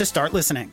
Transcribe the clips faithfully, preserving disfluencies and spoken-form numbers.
to start. Start listening.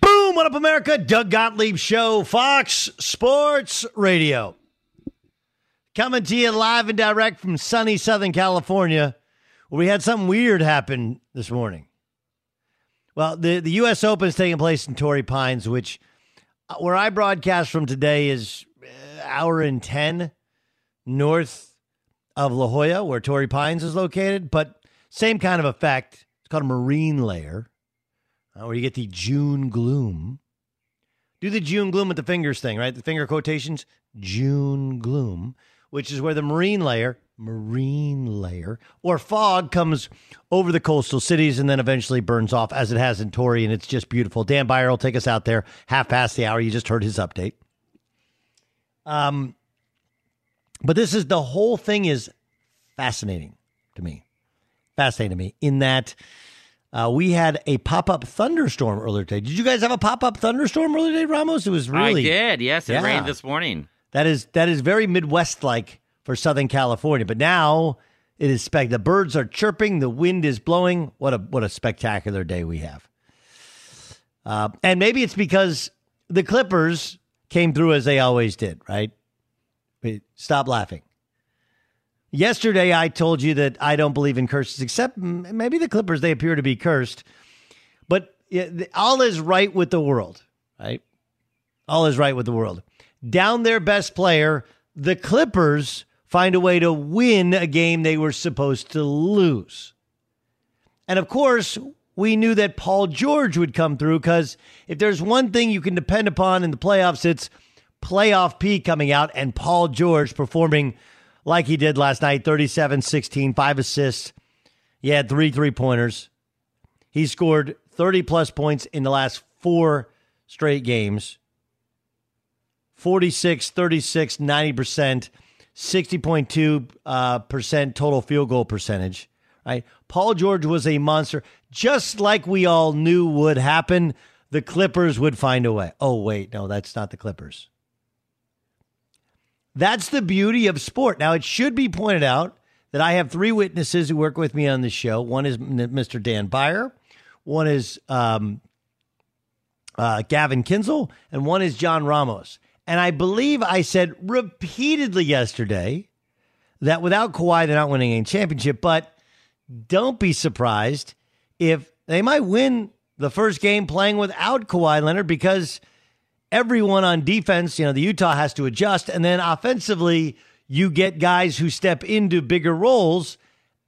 Boom! What up, America? Doug Gottlieb Show, Fox Sports Radio. Coming to you live and direct from sunny Southern California, where we had something weird happen this morning. Well, the, the U S Open is taking place in Torrey Pines, which, where I broadcast from today, is hour and ten north of La Jolla, where Torrey Pines is located, but same kind of effect. It's called a marine layer. Uh, where you get the June gloom. Do the June gloom with the fingers thing, right? The finger quotations, June gloom, which is where the marine layer, marine layer, or fog comes over the coastal cities and then eventually burns off as it has in Torrey, and it's just beautiful. Dan Byer will take us out there half past the hour. You just heard his update. Um, but this is, the whole thing is fascinating to me. Fascinating to me in that... Uh, we had a pop-up thunderstorm earlier today. Did you guys have a pop-up thunderstorm earlier today, Ramos? It was really... I did, yes. It yeah. rained this morning. That is that is very Midwest-like for Southern California. But now it is... Spec- the birds are chirping. The wind is blowing. What a what a spectacular day we have. Uh, and maybe it's because the Clippers came through as they always did, right? Stop laughing. Yesterday, I told you that I don't believe in curses, except maybe the Clippers, they appear to be cursed. But all is right with the world, right? All is right with the world. Down their best player, the Clippers find a way to win a game they were supposed to lose. And of course, we knew that Paul George would come through, because if there's one thing you can depend upon in the playoffs, it's playoff P coming out and Paul George performing like he did last night, thirty-seven sixteen, five assists. He had three three-pointers. He scored thirty-plus points in the last four straight games. forty-six, thirty-six, ninety percent, sixty point two percent uh, percent total field goal percentage. Right? Paul George was a monster. Just like we all knew would happen, the Clippers would find a way. Oh, wait, no, that's not the Clippers. That's the beauty of sport. Now, it should be pointed out that I have three witnesses who work with me on this show. One is Mister Dan Byer, one is um, uh, Gavin Kinzel, and one is John Ramos. And I believe I said repeatedly yesterday that without Kawhi, they're not winning a championship. But don't be surprised if they might win the first game playing without Kawhi Leonard, because everyone on defense, you know, the Utah has to adjust. And then offensively, you get guys who step into bigger roles.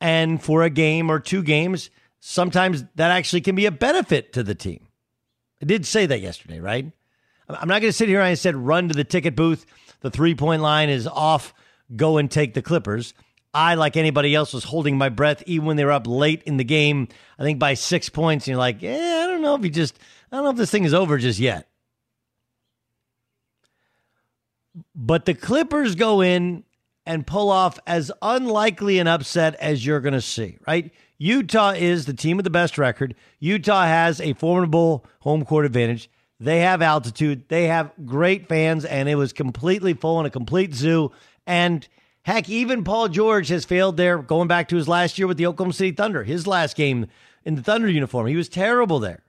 And for a game or two games, sometimes that actually can be a benefit to the team. I did say that yesterday, right? I'm not going to sit here and I said run to the ticket booth. The three-point line is off. Go and take the Clippers. I, like anybody else, was holding my breath even when they were up late in the game. I think by six points, and you're like, eh, I don't know if you just, I don't know if this thing is over just yet. But the Clippers go in and pull off as unlikely an upset as you're going to see, right? Utah is the team with the best record. Utah has a formidable home court advantage. They have altitude. They have great fans, and it was completely full and a complete zoo. And heck, even Paul George has failed there, going back to his last year with the Oklahoma City Thunder, his last game in the Thunder uniform. He was terrible there.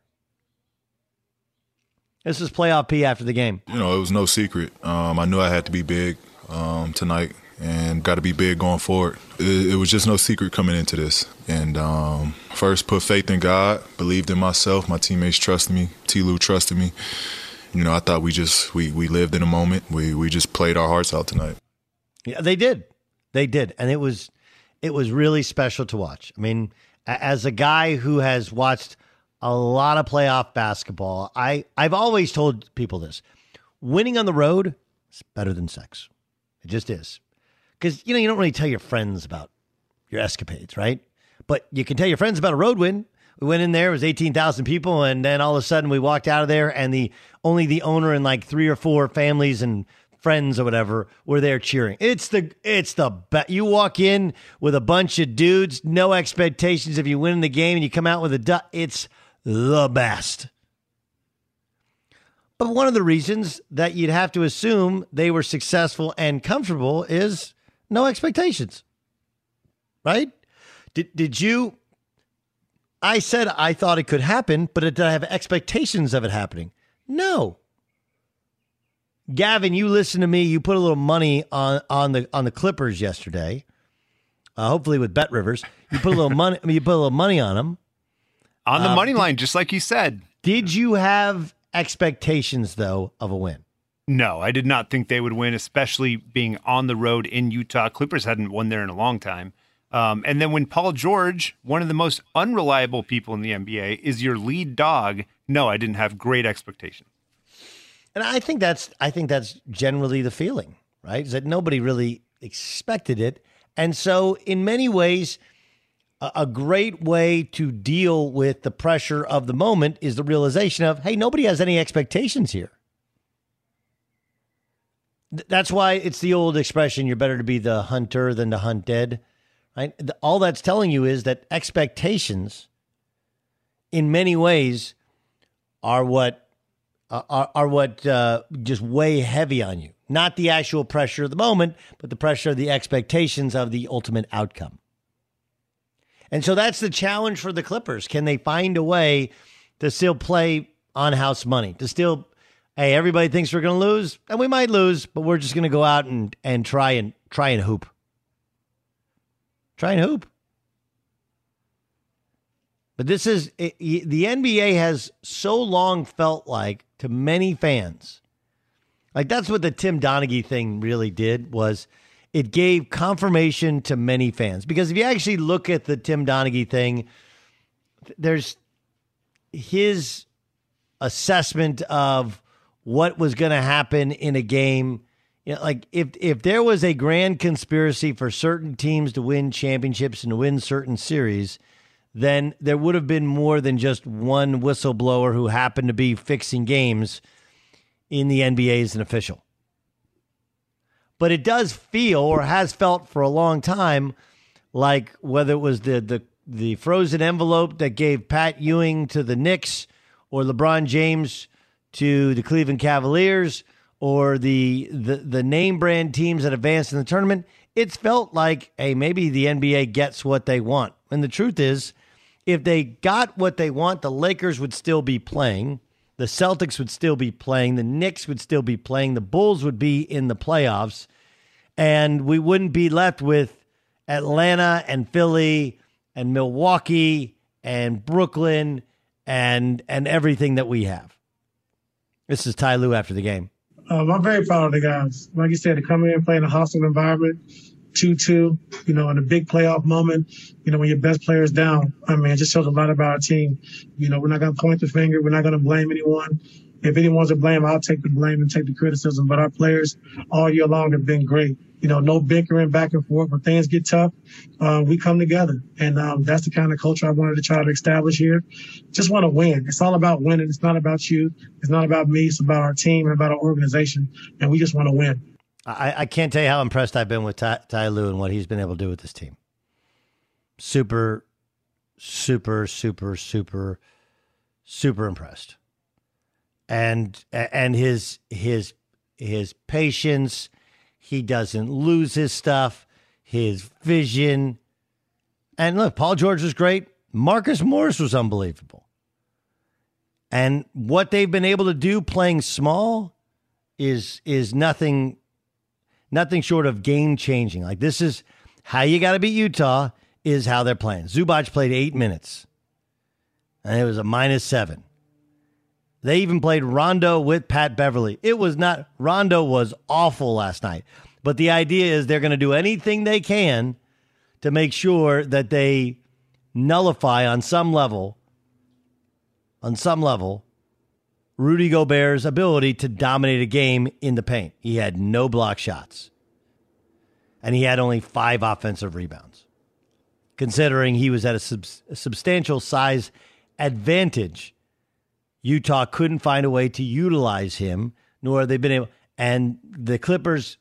This is Playoff P after the game. You know, it was no secret. Um, I knew I had to be big um, tonight and got to be big going forward. It, it was just no secret coming into this. And um, first, put faith in God, believed in myself. My teammates trusted me. Ty Lue trusted me. You know, I thought we just we we lived in a moment. We we just played our hearts out tonight. Yeah, they did. They did, and it was it was really special to watch. I mean, as a guy who has watched a lot of playoff basketball, I, I've always told people this. Winning on the road is better than sex. It just is. Because, you know, you don't really tell your friends about your escapades, right? But you can tell your friends about a road win. We went in there, it was eighteen thousand people, and then all of a sudden we walked out of there, and the only the owner and like three or four families and friends or whatever were there cheering. It's the it's the best. You walk in with a bunch of dudes, no expectations if you win the game, and you come out with a du- it's the best. But one of the reasons that you'd have to assume they were successful and comfortable is no expectations, right? Did did you, I said I thought it could happen, but did I have expectations of it happening? No. Gavin, you listen to me. You put a little money on, on the on the Clippers yesterday, uh, hopefully with Bet Rivers. You put a little money. I mean, you put a little money on them. On the um, money line, just like you said. Did you have expectations, though, of a win? No, I did not think they would win, especially being on the road in Utah. Clippers hadn't won there in a long time. Um, and then when Paul George, one of the most unreliable people in the N B A, is your lead dog, no, I didn't have great expectations. And I think that's I think that's generally the feeling, right? Is that nobody really expected it. And so in many ways, a great way to deal with the pressure of the moment is the realization of, hey, nobody has any expectations here. Th- that's why it's the old expression, you're better to be the hunter than to hunt dead, right? The, all that's telling you is that expectations in many ways are what uh, are, are what uh, just weigh heavy on you. Not the actual pressure of the moment, but the pressure of the expectations of the ultimate outcome. And so that's the challenge for the Clippers. Can they find a way to still play on house money? To still, hey, everybody thinks we're going to lose, and we might lose, but we're just going to go out and, and try and try and hoop. Try and hoop. But this is, it, the N B A has so long felt like, to many fans, like that's what the Tim Donaghy thing really did was, it gave confirmation to many fans. Because if you actually look at the Tim Donaghy thing, there's his assessment of what was going to happen in a game you know, like if if there was a grand conspiracy for certain teams to win championships and win certain series, then there would have been more than just one whistleblower who happened to be fixing games in the N B A as an official. But it does feel, or has felt for a long time, like whether it was the the, the frozen envelope that gave Pat Ewing to the Knicks or LeBron James to the Cleveland Cavaliers or the the, the name brand teams that advanced in the tournament, it's felt like, hey, maybe the N B A gets what they want. And the truth is, if they got what they want, the Lakers would still be playing. The Celtics would still be playing. The Knicks would still be playing. The Bulls would be in the playoffs. And we wouldn't be left with Atlanta and Philly and Milwaukee and Brooklyn and and everything that we have. This is Ty Lue after the game. Um, I'm very proud of the guys. Like you said, to come in and play in a hostile environment, two two, you know, in a big playoff moment, you know, when your best player is down. I mean, it just shows a lot about our team. You know, we're not going to point the finger. We're not going to blame anyone. If anyone's to blame, I'll take the blame and take the criticism. But our players all year long have been great. You know, no bickering back and forth. When things get tough, uh, we come together. And um, that's the kind of culture I wanted to try to establish here. Just want to win. It's all about winning. It's not about you. It's not about me. It's about our team and about our organization. And we just want to win. I, I can't tell you how impressed I've been with Ty, Ty Lue and what he's been able to do with this team. Super, super, super, super, super impressed. And and his his his patience, he doesn't lose his stuff, his vision. And look, Paul George was great. Marcus Morris was unbelievable. And what they've been able to do playing small is is nothing. Nothing short of game-changing. Like, this is how you got to beat Utah, is how they're playing. Zubac played eight minutes, and it was a minus seven. They even played Rondo with Pat Beverly. It was not – Rondo was awful last night. But the idea is they're going to do anything they can to make sure that they nullify on some level, on some level, Rudy Gobert's ability to dominate a game in the paint. He had no block shots. And he had only five offensive rebounds, considering he was at a, sub- a substantial size advantage. Utah couldn't find a way to utilize him, nor have they been able. And the Clippers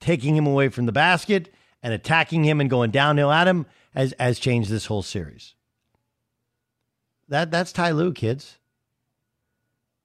taking him away from the basket and attacking him and going downhill at him has, has changed this whole series. That That's Ty Lue, kids.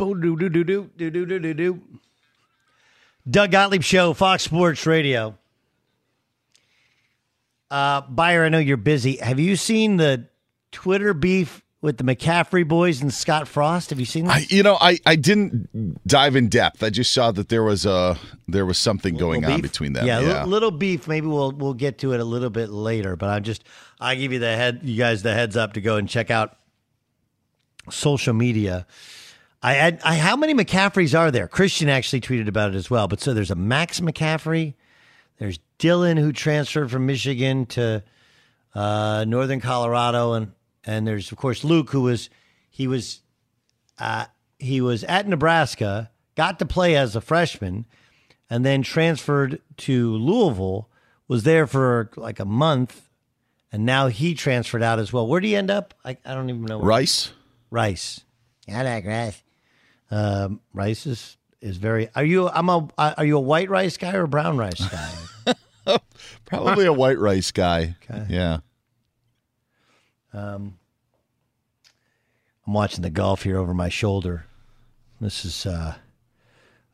Do-do-do-do-do-do-do-do-do. Doug Gottlieb Show, Fox Sports Radio. Uh, Buyer, I know you're busy. Have you seen the Twitter beef with the McCaffrey boys and Scott Frost? Have you seen this? I, you know, I, I didn't dive in depth. I just saw that there was a there was something going beef? on between them. Yeah, yeah. L- little beef. Maybe we'll we'll get to it a little bit later. But I'm just I give you the head you guys the heads up to go and check out social media. I, had, I how many McCaffreys are there? Christian actually tweeted about it as well. But so there's a Max McCaffrey. There's Dylan, who transferred from Michigan to uh, Northern Colorado, and and there's of course Luke, who was he was uh, he was at Nebraska, got to play as a freshman, and then transferred to Louisville. Was there for like a month, and now he transferred out as well. Where did he end up? I, I don't even know. Where. Rice. Rice. Yeah, that Rice. Um, rice is, is very. Are you? I'm a. Are you a white rice guy or a brown rice guy? Probably a white rice guy. Okay. Yeah. Um, I'm watching the golf here over my shoulder. This is uh,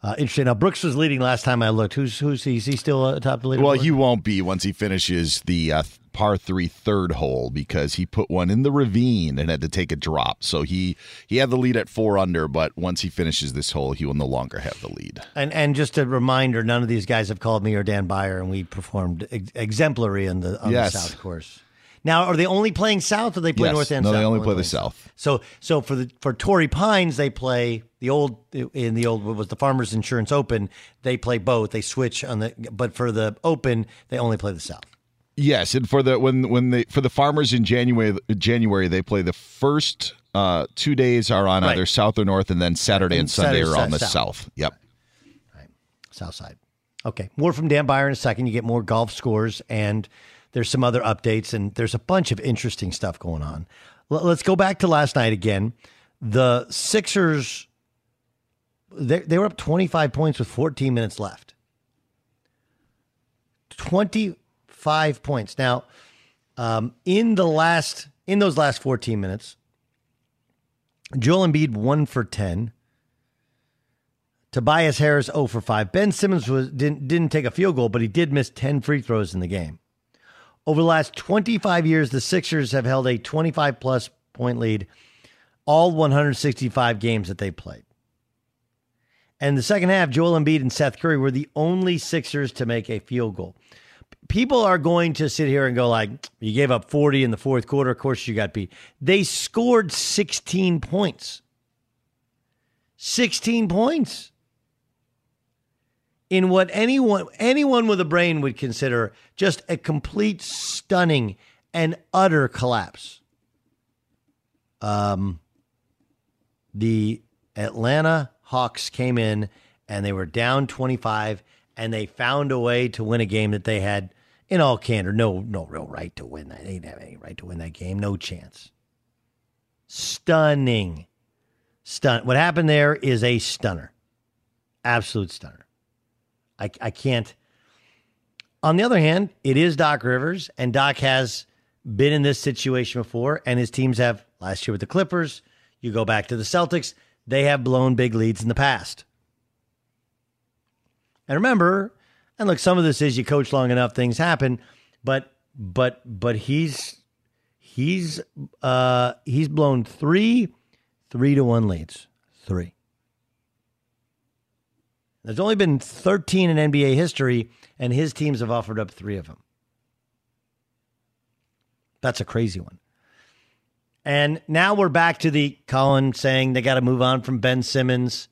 uh, interesting. Now Brooks was leading last time I looked. Who's who's he? Is he still atop the leader? Well, he won't be once he finishes the uh, par three third hole because he put one in the ravine and had to take a drop. So he, he had the lead at four under, but once he finishes this hole, he will no longer have the lead. And and just a reminder, none of these guys have called me or Dan Beyer, and we performed ex- exemplary in the, on yes. the South course. Now, are they only playing South or they play yes. North and no, South? No, they only play the South. So so for the for Torrey Pines, they play the old, in the old, what was the Farmers Insurance Open, they play both. They switch on the, but for the Open, they only play the South. Yes, and for the when when they for the Farmers in January January they play the first uh, two days are on right. either South or North, and then Saturday and, and Sunday Saturday, are on the South. South. Yep, right. right, South side. Okay, more from Dan Beyer in a second. You get more golf scores, and there's some other updates, and there's a bunch of interesting stuff going on. L- let's go back to last night again. The Sixers, they they were up twenty-five points with fourteen minutes left. twenty. Five points. Now, um, in the last in those last fourteen minutes, Joel Embiid one for ten. Tobias Harris zero for five. Ben Simmons was didn't didn't take a field goal, but he did miss ten free throws in the game. Over the last twenty-five years, the Sixers have held a twenty-five plus point lead all one hundred sixty-five games that they played. And the second half, Joel Embiid and Seth Curry were the only Sixers to make a field goal. People are going to sit here and go like, you gave up forty in the fourth quarter. Of course you got beat. They scored sixteen points. sixteen points. In what anyone, anyone with a brain would consider just a complete stunning and utter collapse. Um, the Atlanta Hawks came in and they were down twenty-five, and they found a way to win a game that they had, in all candor, no no real right to win. They didn't have any right to win that game. No chance. Stunning. Stun. What happened there is a stunner. Absolute stunner. I, I can't. On the other hand, it is Doc Rivers, and Doc has been in this situation before, and his teams have last year with the Clippers. You go back to the Celtics. they have blown big leads in the past. And remember, and look, some of this is you coach long enough, things happen, but but but he's he's uh, he's blown three three to one leads. Three. There's only been thirteen in N B A history, and his teams have offered up three of them. That's a crazy one. And now we're back to the Colin saying they got to move on from Ben Simmons.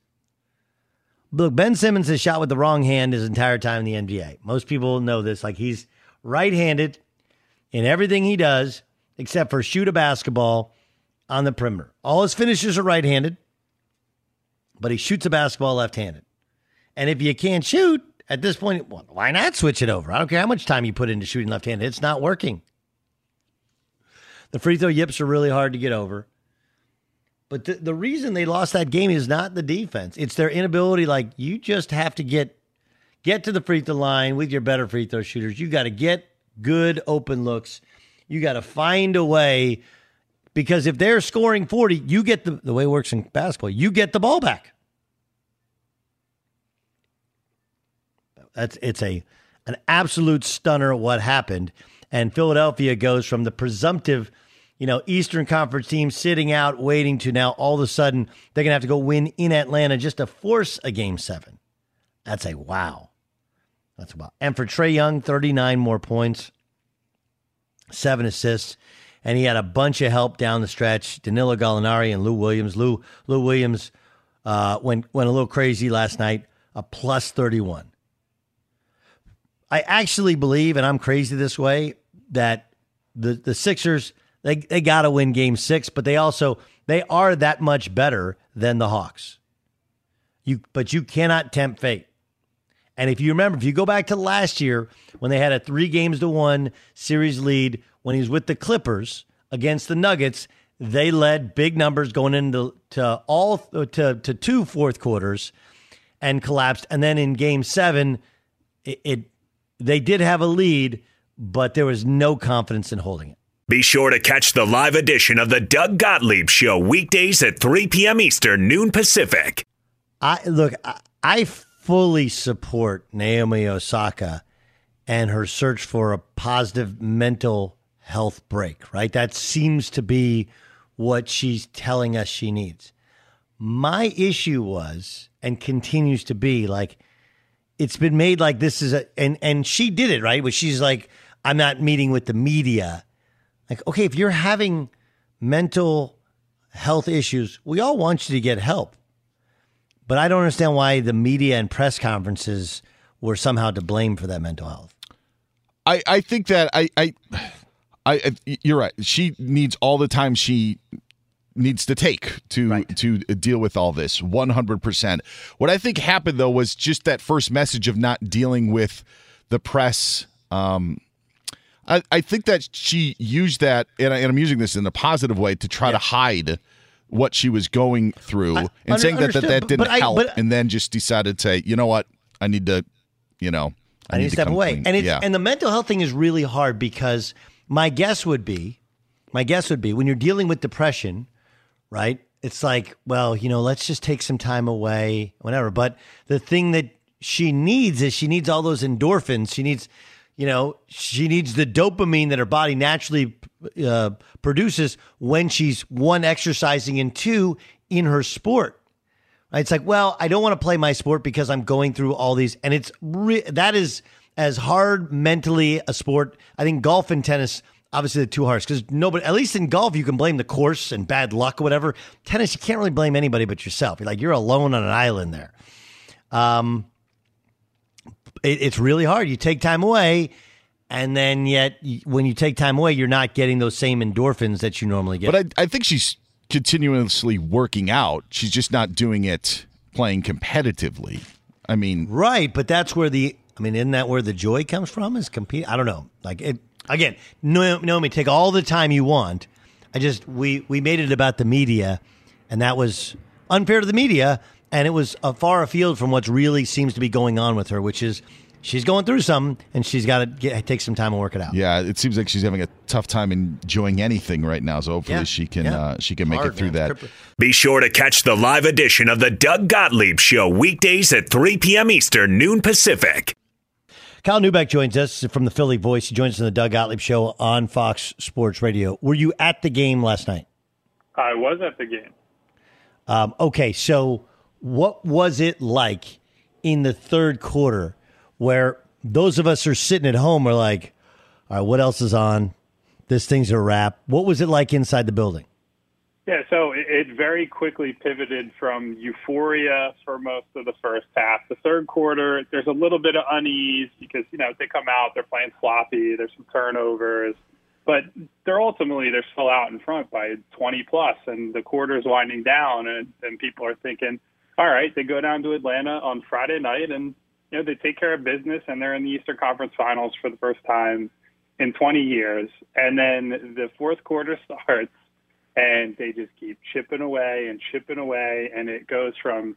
Look, Ben Simmons has shot with the wrong hand his entire time in the N B A. Most people know this. Like, he's right-handed in everything he does except for shoot a basketball on the perimeter. All his finishes are right-handed, but he shoots a basketball left-handed. And if you can't shoot, at this point, well, why not switch it over? I don't care how much time you put into shooting left-handed. It's not working. The free throw yips are really hard to get over. But the, the reason they lost that game is not the defense. It's their inability. Like, you just have to get get to the free throw line with your better free throw shooters. You got to get good open looks. You got to find a way, because if they're scoring forty, you get the, the way it works in basketball, you get the ball back. That's it's a an absolute stunner what happened. And Philadelphia goes from the presumptive, you know, Eastern Conference team sitting out, waiting, to now all of a sudden they're going to have to go win in Atlanta just to force a game seven. That's a wow. That's a wow. And for Trae Young, thirty-nine more points, seven assists, and he had a bunch of help down the stretch. Danilo Gallinari and Lou Williams. Lou Lou Williams uh, went went a little crazy last night, a plus thirty-one. I actually believe, and I'm crazy this way, that the, the Sixers, they, they got to win game six, but they also, they are that much better than the Hawks. You, but you cannot tempt fate. And if you remember, if you go back to last year when they had a three games to one series lead, when he was with the Clippers against the Nuggets, they led big numbers going into to all to, to two fourth quarters and collapsed. And then in game seven, it, it they did have a lead, but there was no confidence in holding it. Be sure to catch the live edition of the Doug Gottlieb Show weekdays at three p.m. Eastern, noon Pacific. I look, I, I fully support Naomi Osaka and her search for a positive mental health break, right? That seems to be what she's telling us she needs. My issue was, and continues to be, like, it's been made like this is a, and, and she did it, right? Where she's like, I'm not meeting with the media. Like, okay, if you're having mental health issues, we all want you to get help. But I don't understand why the media and press conferences were somehow to blame for that mental health. I, I think that I, I, I, you're right. She needs all the time she needs to take to right. to deal with all this, one hundred percent. What I think happened, though, was just that first message of not dealing with the press. Um, I, I think that she used that, and, I, and I'm using this in a positive way, to try yeah. to hide what she was going through, I, and saying that that, that didn't I, help, but, and then just decided to say, you know what, I need to, you know, I, I need, need to step away. Clean. And it's, yeah. and the mental health thing is really hard, because my guess would be, my guess would be when you're dealing with depression, right? It's like, well, you know, let's just take some time away, whatever. But the thing that she needs is she needs all those endorphins. She needs, you know, she needs the dopamine that her body naturally uh, produces when she's, one, exercising, and two, in her sport. Right? It's like, well, I don't want to play my sport because I'm going through all these. And it's re- that is as hard mentally a sport. I think golf and tennis, obviously the two hardest, because nobody, at least in golf, you can blame the course and bad luck or whatever. Tennis, you can't really blame anybody but yourself. You're like, you're alone on an island there. Um, it, it's really hard. You take time away, and then yet when you take time away, you're not getting those same endorphins that you normally get. But I, I think she's continuously working out. She's just not doing it playing competitively. I mean, right? But that's where the, I mean, isn't that where the joy comes from? Is compete? I don't know. Like it. Again, Naomi, take all the time you want. I just, we, we made it about the media, and that was unfair to the media, and it was a far afield from what really seems to be going on with her, which is she's going through something, and she's got to get, take some time and work it out. Yeah, it seems like she's having a tough time enjoying anything right now, so hopefully yeah. she can yeah. uh, she can make Hard, it through man. that. Be sure to catch the live edition of the Doug Gottlieb Show weekdays at three p.m. Eastern, noon Pacific. Kyle Neubeck joins us from the Philly Voice. He joins us on the Doug Gottlieb Show on Fox Sports Radio. Were you at the game last night? I was at the game. Um, okay, so what was it like in the third quarter where those of us who are sitting at home are like, all right, what else is on? This thing's a wrap. What was it like inside the building? Yeah, so it very quickly pivoted from euphoria for most of the first half. The third quarter, there's a little bit of unease because, you know, if they come out, they're playing sloppy, there's some turnovers, but they're ultimately, they're still out in front by twenty plus, and the quarter's winding down, and, and people are thinking, all right, they go down to Atlanta on Friday night, and, you know, they take care of business, and they're in the Eastern Conference Finals for the first time in twenty years. And then the fourth quarter starts, and they just keep chipping away and chipping away. And it goes from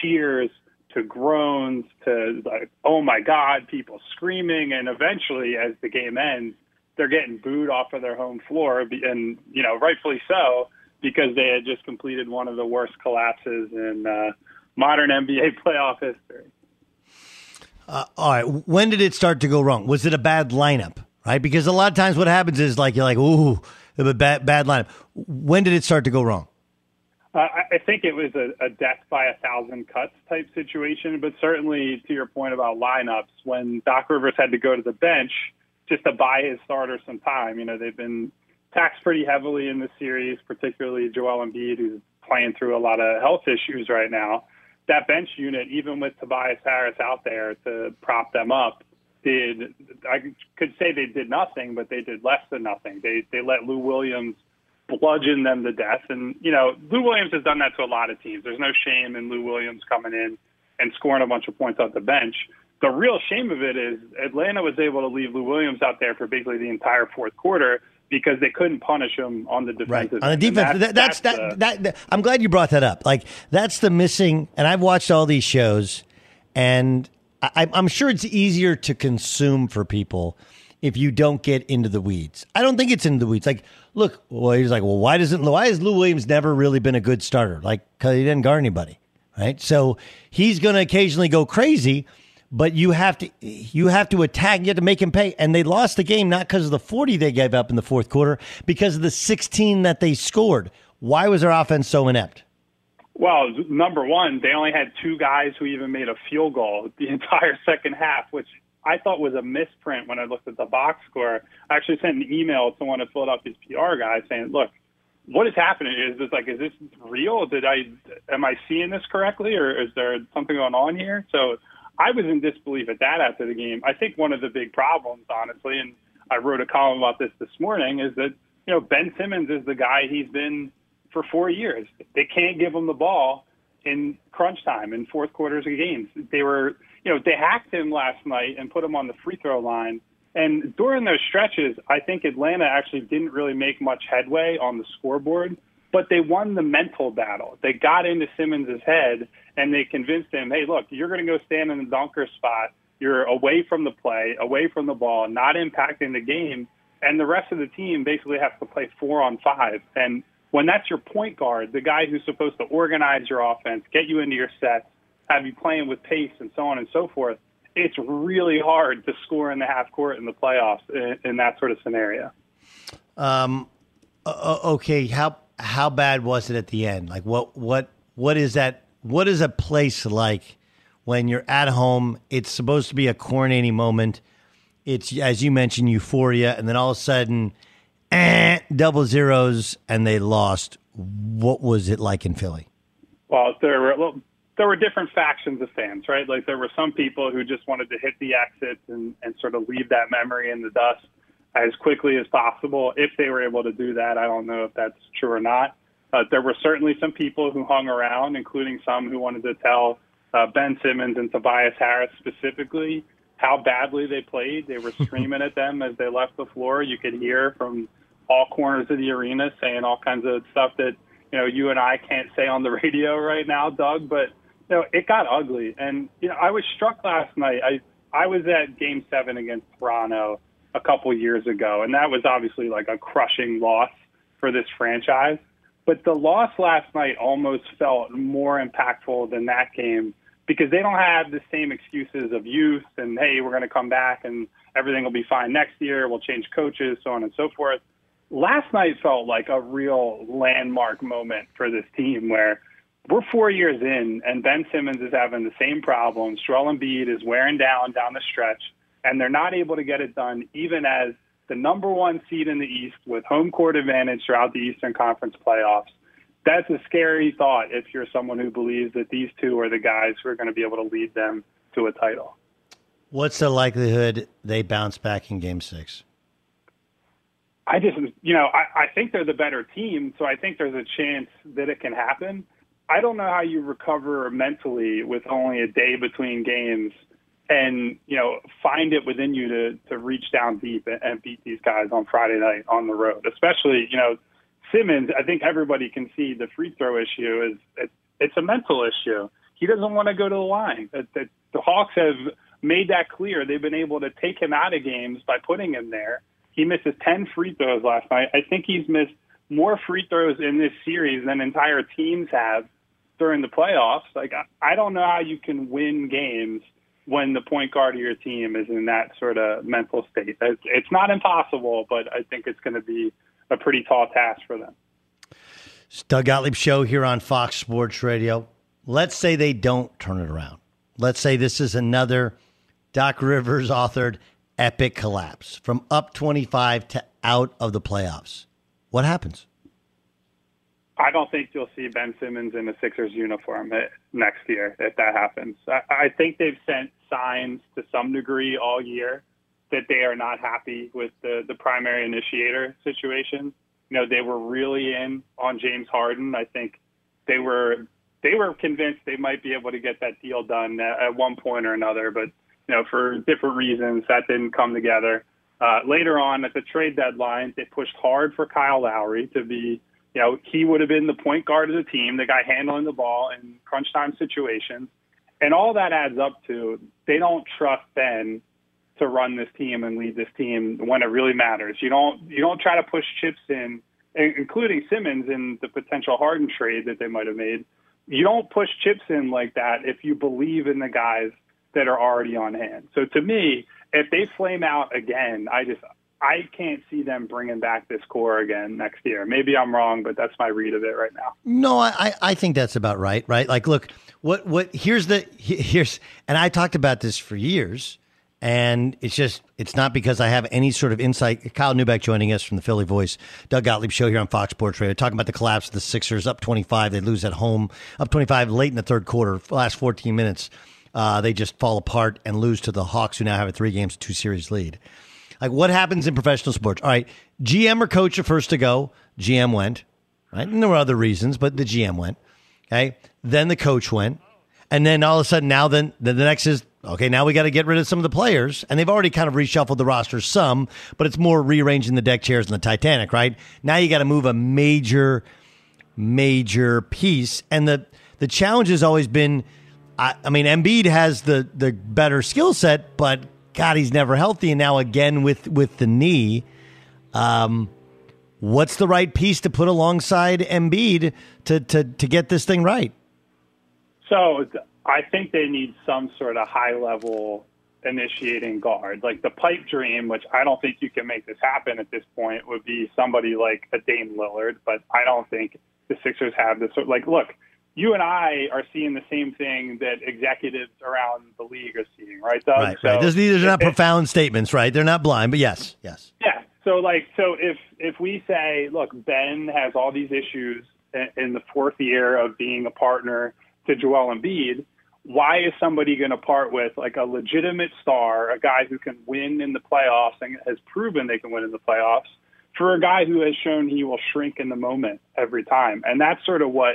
cheers to groans to, like, oh, my God, people screaming. And eventually, as the game ends, they're getting booed off of their home floor. And, you know, rightfully so, because they had just completed one of the worst collapses in uh, modern N B A playoff history. Uh, all right. When did it start to go wrong? Was it a bad lineup? Right? Because a lot of times what happens is, like, you're like, ooh, a bad, bad lineup. When did it start to go wrong? Uh, I think it was a, a death by a thousand cuts type situation, but certainly to your point about lineups, when Doc Rivers had to go to the bench just to buy his starter some time, you know, they've been taxed pretty heavily in the series, particularly Joel Embiid, who's playing through a lot of health issues right now. That bench unit, even with Tobias Harris out there to prop them up, did I could say they did nothing, but they did less than nothing. They they let Lou Williams bludgeon them to death. And, you know, Lou Williams has done that to a lot of teams. There's no shame in Lou Williams coming in and scoring a bunch of points off the bench. The real shame of it is Atlanta was able to leave Lou Williams out there for basically the entire fourth quarter because they couldn't punish him on the defensive. Right. On the defense. That, that's, that's that, the, that, that, I'm glad you brought that up. Like, that's the missing, and I've watched all these shows, and I, I'm sure it's easier to consume for people if you don't get into the weeds. I don't think it's into the weeds. Like, look, well, he's like, well, why doesn't why has Lou Williams never really been a good starter? Like, because he didn't guard anybody, right? So he's going to occasionally go crazy, but you have to you have to attack. You have to make him pay. And they lost the game not because of the forty they gave up in the fourth quarter, because of the sixteen that they scored. Why was their offense so inept? Well, number one, they only had two guys who even made a field goal the entire second half, which I thought was a misprint when I looked at the box score. I actually sent an email to one of Philadelphia's P R guys saying, look, what is happening? Is this like, is this real? Did I, am I seeing this correctly, or is there something going on here? So I was in disbelief at that after the game. I think one of the big problems, honestly, and I wrote a column about this this morning, is that, you know, Ben Simmons is the guy he's been for four years. They can't give him the ball in crunch time, in fourth quarters of games. They were, you know, they hacked him last night and put him on the free throw line. And during those stretches, I think Atlanta actually didn't really make much headway on the scoreboard, but they won the mental battle. They got into Simmons' head and they convinced him, hey, look, you're going to go stand in the dunker spot. You're away from the play, away from the ball, not impacting the game. And the rest of the team basically has to play four on five. And when that's your point guard, the guy who's supposed to organize your offense, get you into your sets, have you playing with pace and so on and so forth, it's really hard to score in the half court in the playoffs in, in that sort of scenario. Um, okay, how how bad was it at the end? Like, what what what is that? What is a place like when you're at home? It's supposed to be a coronating moment. It's, as you mentioned, euphoria, and then all of a sudden, Eh, double zeros, and they lost. What was it like in Philly? Well, there were well, there were different factions of fans, right? Like, there were some people who just wanted to hit the exits and, and sort of leave that memory in the dust as quickly as possible, if they were able to do that. I don't know if that's true or not. Uh, there were certainly some people who hung around, including some who wanted to tell uh, Ben Simmons and Tobias Harris specifically how badly they played. They were screaming at them as they left the floor. You could hear from all corners of the arena saying all kinds of stuff that, you know, you and I can't say on the radio right now, Doug, but, you know, it got ugly. And, you know, I was struck last night. I, I was at Game seven against Toronto a couple years ago, and that was obviously like a crushing loss for this franchise. But the loss last night almost felt more impactful than that game because they don't have the same excuses of youth and, hey, we're going to come back and everything will be fine next year, we'll change coaches, so on and so forth. Last night felt like a real landmark moment for this team where we're four years in and Ben Simmons is having the same problems. Joel Embiid is wearing down down the stretch, and they're not able to get it done even as the number one seed in the East with home court advantage throughout the Eastern Conference playoffs. That's a scary thought if you're someone who believes that these two are the guys who are going to be able to lead them to a title. What's the likelihood they bounce back in Game six? I just, you know, I, I think they're the better team, so I think there's a chance that it can happen. I don't know how you recover mentally with only a day between games and, you know, find it within you to, to reach down deep and beat these guys on Friday night on the road. Especially, you know, Simmons, I think everybody can see the free throw issue is it, it's a mental issue. He doesn't want to go to the line. The, the, the Hawks have made that clear. They've been able to take him out of games by putting him there. He misses ten free throws last night. I think he's missed more free throws in this series than entire teams have during the playoffs. Like, I don't know how you can win games when the point guard of your team is in that sort of mental state. It's not impossible, but I think it's going to be a pretty tall task for them. It's Doug Gottlieb Show here on Fox Sports Radio. Let's say they don't turn it around. Let's say this is another Doc Rivers authored epic collapse from up twenty-five to out of the playoffs. What happens? I don't think you'll see Ben Simmons in a Sixers uniform next year if that happens. I think they've sent signs to some degree all year that they are not happy with the, the primary initiator situation. You know, they were really in on James Harden. I think they were they were convinced they might be able to get that deal done at one point or another, but, you know, for different reasons that didn't come together. Uh, later on, at the trade deadline, they pushed hard for Kyle Lowry to be, you know, he would have been the point guard of the team, the guy handling the ball in crunch time situations. And all that adds up to they don't trust Ben to run this team and lead this team when it really matters. You don't you don't try to push chips in, including Simmons in the potential Harden trade that they might have made. You don't push chips in like that if you believe in the guys that are already on hand. So to me, if they flame out again, I just I can't see them bringing back this core again next year. Maybe I'm wrong, but that's my read of it right now. No, I, I think that's about right, right? Like, look, what, what, here's the, here's, and I talked about this for years, and it's just, it's not because I have any sort of insight. Kyle Neubeck joining us from the Philly Voice, Doug Gottlieb Show here on Fox Sports Radio, talking about the collapse of the Sixers, up twenty-five, they lose at home, up twenty-five late in the third quarter, last fourteen minutes. Uh, they just fall apart and lose to the Hawks, who now have a three games, two series lead. Like, what happens in professional sports? All right, G M or coach are first to go. G M went, right? And there were other reasons, but the G M went. Okay, then the coach went, and then all of a sudden, now then the next is okay. Now we got to get rid of some of the players, and they've already kind of reshuffled the roster some, but it's more rearranging the deck chairs in the Titanic, right? Now you got to move a major, major piece, and the the challenge has always been. I, I mean, Embiid has the, the better skill set, but God, he's never healthy. And now again with, with the knee, um, what's the right piece to put alongside Embiid to, to, to get this thing right? So I think they need some sort of high-level initiating guard. Like the pipe dream, which I don't think you can make this happen at this point, would be somebody like a Dame Lillard, but I don't think the Sixers have this. Like, look, you and I are seeing the same thing that executives around the league are seeing, right, Doug? Right, so right. These, these are not it, profound it, statements, right? They're not blind, but yes, yes. Yeah, so like, so if if we say, look, Ben has all these issues in the fourth year of being a partner to Joel Embiid, why is somebody going to part with like a legitimate star, a guy who can win in the playoffs and has proven they can win in the playoffs, for a guy who has shown he will shrink in the moment every time? And that's sort of what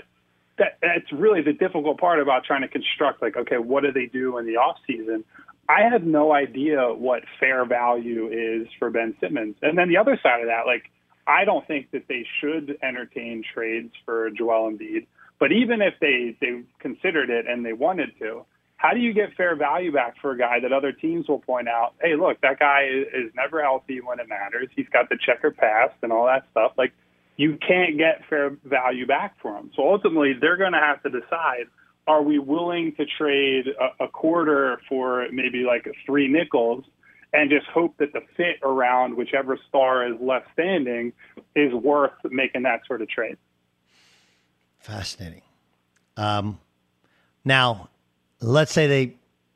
That, that's really the difficult part about trying to construct, like, okay, what do they do in the off season? I have no idea what fair value is for Ben Simmons. And then the other side of that, like, I don't think that they should entertain trades for Joel Embiid. But even if they, they considered it and they wanted to, how do you get fair value back for a guy that other teams will point out, hey, look, that guy is, is never healthy when it matters. He's got the checker past and all that stuff. Like, you can't get fair value back for him. So ultimately, they're going to have to decide, are we willing to trade a, a quarter for maybe like three nickels and just hope that the fit around whichever star is left standing is worth making that sort of trade? Fascinating. Um, now, let's say they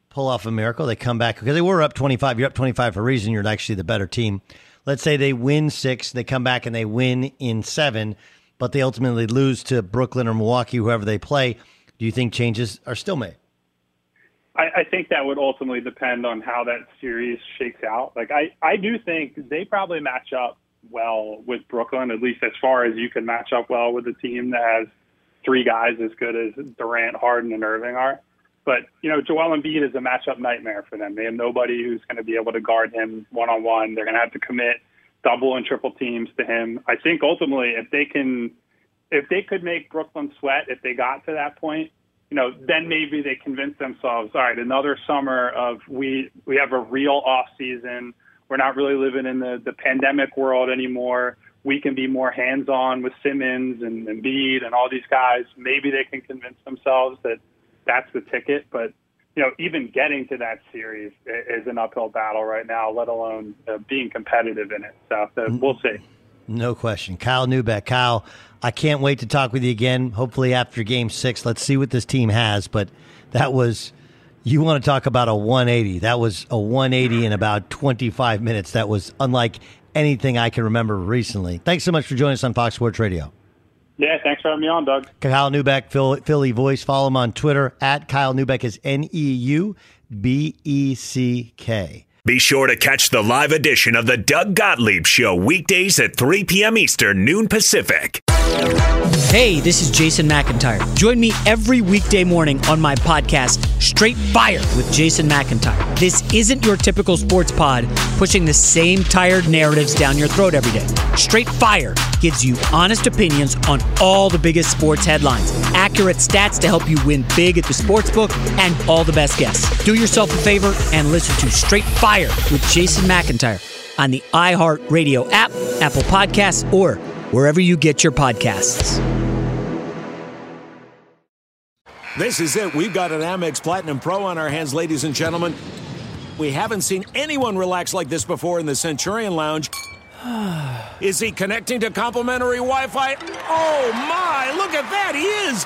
pull off a miracle. They come back because they were up twenty-five. You're up twenty-five for a reason. You're actually the better team. Let's say they win six. They come back and they win in seven, but they ultimately lose to Brooklyn or Milwaukee, whoever they play. Do you think changes are still made? I, I think that would ultimately depend on how that series shakes out. Like, I, I do think they probably match up well with Brooklyn, at least as far as you can match up well with a team that has three guys as good as Durant, Harden, and Irving are. But, you know, Joel Embiid is a matchup nightmare for them. They have nobody who's going to be able to guard him one-on-one. They're going to have to commit double and triple teams to him. I think ultimately if they can, if they could make Brooklyn sweat, if they got to that point, you know, then maybe they convince themselves, all right, another summer of we we have a real off season. We're not really living in the, the pandemic world anymore. We can be more hands-on with Simmons and Embiid and all these guys. Maybe they can convince themselves that that's the ticket. But, you know, even getting to that series is an uphill battle right now, let alone uh, being competitive in it. So, so we'll see. No question. Kyle Neubeck. Kyle, I can't wait to talk with you again, hopefully after game six. Let's see what this team has. But that was, you want to talk about a one eighty. That was a one eighty in about twenty-five minutes. That was unlike anything I can remember recently. Thanks so much for joining us on Fox Sports Radio. Yeah, thanks for having me on, Doug. Kyle Neubeck, Philly Voice. Follow him on Twitter at Kyle Neubeck is N E U B E C K. Be sure to catch the live edition of the Doug Gottlieb Show weekdays at three p.m. Eastern, noon Pacific. Hey, this is Jason McIntyre. Join me every weekday morning on my podcast, Straight Fire with Jason McIntyre. This isn't your typical sports pod pushing the same tired narratives down your throat every day. Straight Fire gives you honest opinions on all the biggest sports headlines, accurate stats to help you win big at the sportsbook, and all the best guests. Do yourself a favor and listen to Straight Fire with Jason McIntyre on the iHeart Radio app, Apple Podcasts, or wherever you get your podcasts. This is it. We've got an Amex Platinum Pro on our hands, ladies and gentlemen. We haven't seen anyone relax like this before in the Centurion Lounge. Is he connecting to complimentary Wi-Fi? Oh, my. Look at that. He is.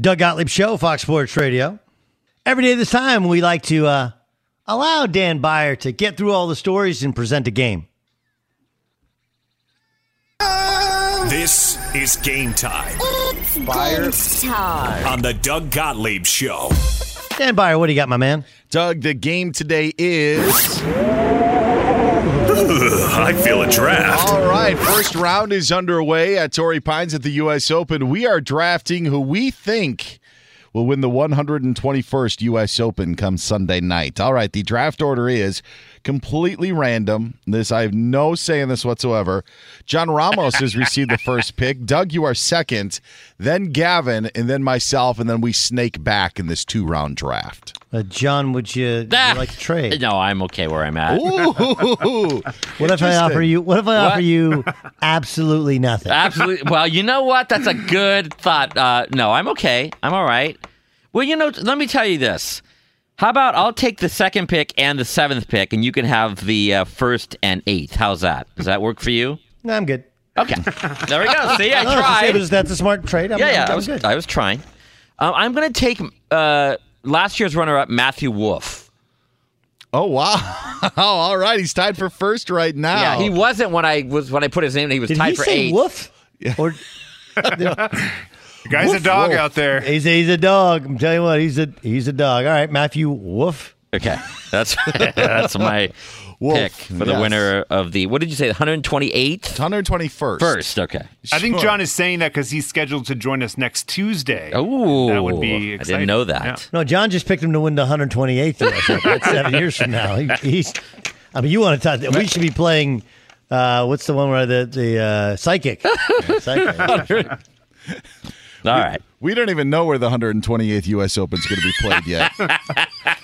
Doug Gottlieb Show, Fox Sports Radio. Every day this time, we like to uh, allow Dan Byer to get through all the stories and present a game. This is Game Time. It's Byer time. On the Doug Gottlieb Show. Dan Byer, what do you got, my man? Doug, the game today is... I feel a draft. All right, first round is underway at Torrey Pines at the U S Open. We are drafting who we think will win the one hundred twenty-first U S Open come Sunday night. All right, the draft order is completely random. This I have no say in this whatsoever. John Ramos has received the first pick. Doug, you are second, then Gavin, and then myself, and then we snake back in this two-round draft. Uh, John, would you, would you like to trade? No, I'm okay where I'm at. Ooh, what if I offer you? What if I what? offer you absolutely nothing? Absolutely. Well, you know what? That's a good thought. Uh, no, I'm okay. I'm all right. Well, you know, let me tell you this. How about I'll take the second pick and the seventh pick, and you can have the uh, first and eighth. How's that? Does that work for you? No, I'm good. Okay. There we go. See, I oh, tried. Was, that's a smart trade. I'm, yeah, yeah. I'm, I'm I was good. I was trying. Um, I'm going to take uh, last year's runner-up, Matthew Wolff. Oh, wow. Oh, all right. He's tied for first right now. Yeah, he wasn't when I was when I put his name. He was Did tied he for say eighth. Wolf? Yeah. Or. The guy's Wolf, a dog Wolf. out there. He's a, he's a dog. I'm telling you what, he's a he's a dog. All right, Matthew Wolff. Okay, that's that's my Wolf. pick for the yes. winner of the, what did you say, the one hundred twenty-eighth? one hundred twenty-first. First, okay. Sure. I think John is saying that because he's scheduled to join us next Tuesday. Oh, that would be exciting. I didn't know that. Yeah. No, John just picked him to win the one hundred twenty-eighth. That's seven years from now. He, he's. I mean, you want to talk, we should be playing, uh, what's the one where the, the uh, psychic? Psychic. All we, right. We don't even know where the one hundred twenty-eighth U S Open is going to be played yet.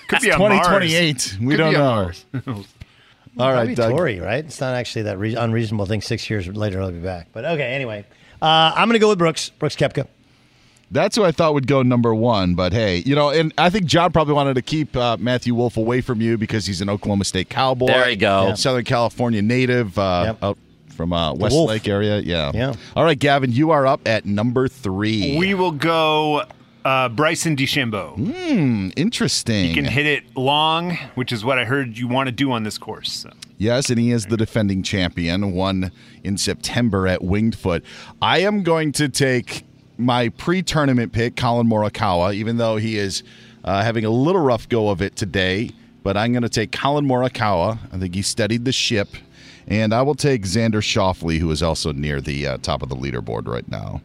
Could be twenty twenty-eight. We Could don't know. All right, Doug. Torrey, right? It's not actually that re- unreasonable thing. Six years later, I'll be back. But okay, anyway. Uh, I'm going to go with Brooks. Brooks Koepka. That's who I thought would go number one, but hey, you know, and I think John probably wanted to keep uh, Matthew Wolff away from you because he's an Oklahoma State Cowboy. There you go. Yeah. Southern California native. Uh, yep. Out From uh, Westlake area, yeah. yeah. All right, Gavin, you are up at number three. We will go uh, Bryson DeChambeau. Hmm, interesting. He can hit it long, which is what I heard you want to do on this course. So. Yes, and he is the defending champion, won in September at Winged Foot. I am going to take my pre-tournament pick, Colin Morikawa, even though he is uh, having a little rough go of it today. But I'm going to take Colin Morikawa. I think he steadied the ship. And I will take Xander Schauffele, who is also near the uh, top of the leaderboard right now.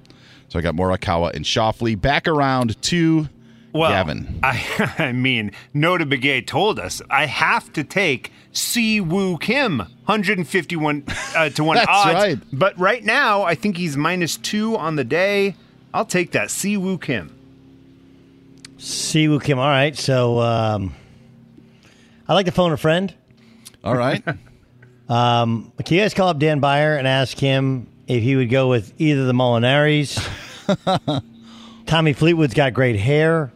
So I got Morikawa and Schauffele back around to well, Gavin. I, I mean, Nota Begay told us I have to take Siwoo Kim, one hundred fifty-one uh, to one That's odds. Right. But right now, I think he's minus two on the day. I'll take that Siwoo Kim. Siwoo Kim. All right. So um, I like to phone a friend. All right. Um, can you guys call up Dan Byer and ask him if he would go with either the Molinaris, Tommy Fleetwood's got great hair,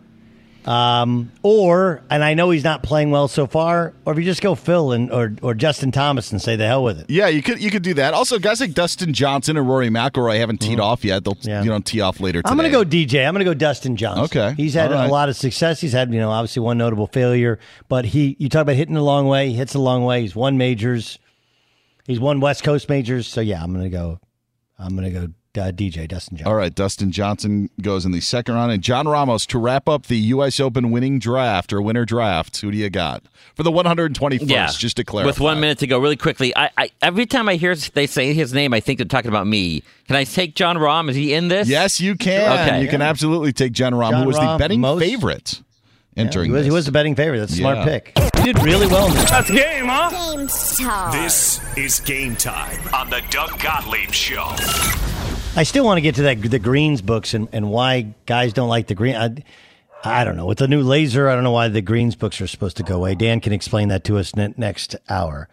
um, or, and I know he's not playing well so far, or if you just go Phil and or, or Justin Thomas and say the hell with it. Yeah, you could you could do that. Also, guys like Dustin Johnson and Rory McIlroy haven't teed mm-hmm. off yet. They'll yeah. you know tee off later today. I'm going to go D J. I'm going to go Dustin Johnson. Okay, he's had right. a lot of success. He's had you know obviously one notable failure, but he you talk about hitting the long way. He hits the long way. He's won majors. He's won West Coast majors, so yeah, I'm gonna go. I'm gonna go uh, D J, Dustin Johnson. All right, Dustin Johnson goes in the second round. And John Ramos, to wrap up the U S. Open winning draft or winner drafts, who do you got? For the one hundred twenty-first, yeah. just to clarify. With one minute to go, really quickly, I, I every time I hear they say his name, I think they're talking about me. Can I take John Rahm? Is he in this? Yes, you can. Okay. You yeah. can absolutely take John Rahm, John who was Rahm, the betting most... favorite. Entering yeah, he, was, he was the betting favorite. That's a yeah. smart pick. He did really well in this. That's game, huh? Game time. This is Game Time on the Doug Gottlieb Show. I still want to get to that the greens books and, and why guys don't like the green. I, I don't know. With the new laser, I don't know why the greens books are supposed to go away. Dan can explain that to us ne- next hour.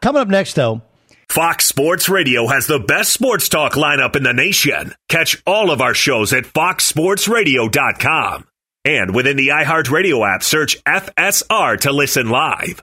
Coming up next, though. Fox Sports Radio has the best sports talk lineup in the nation. Catch all of our shows at fox sports radio dot com. And within the iHeartRadio app, search F S R to listen live.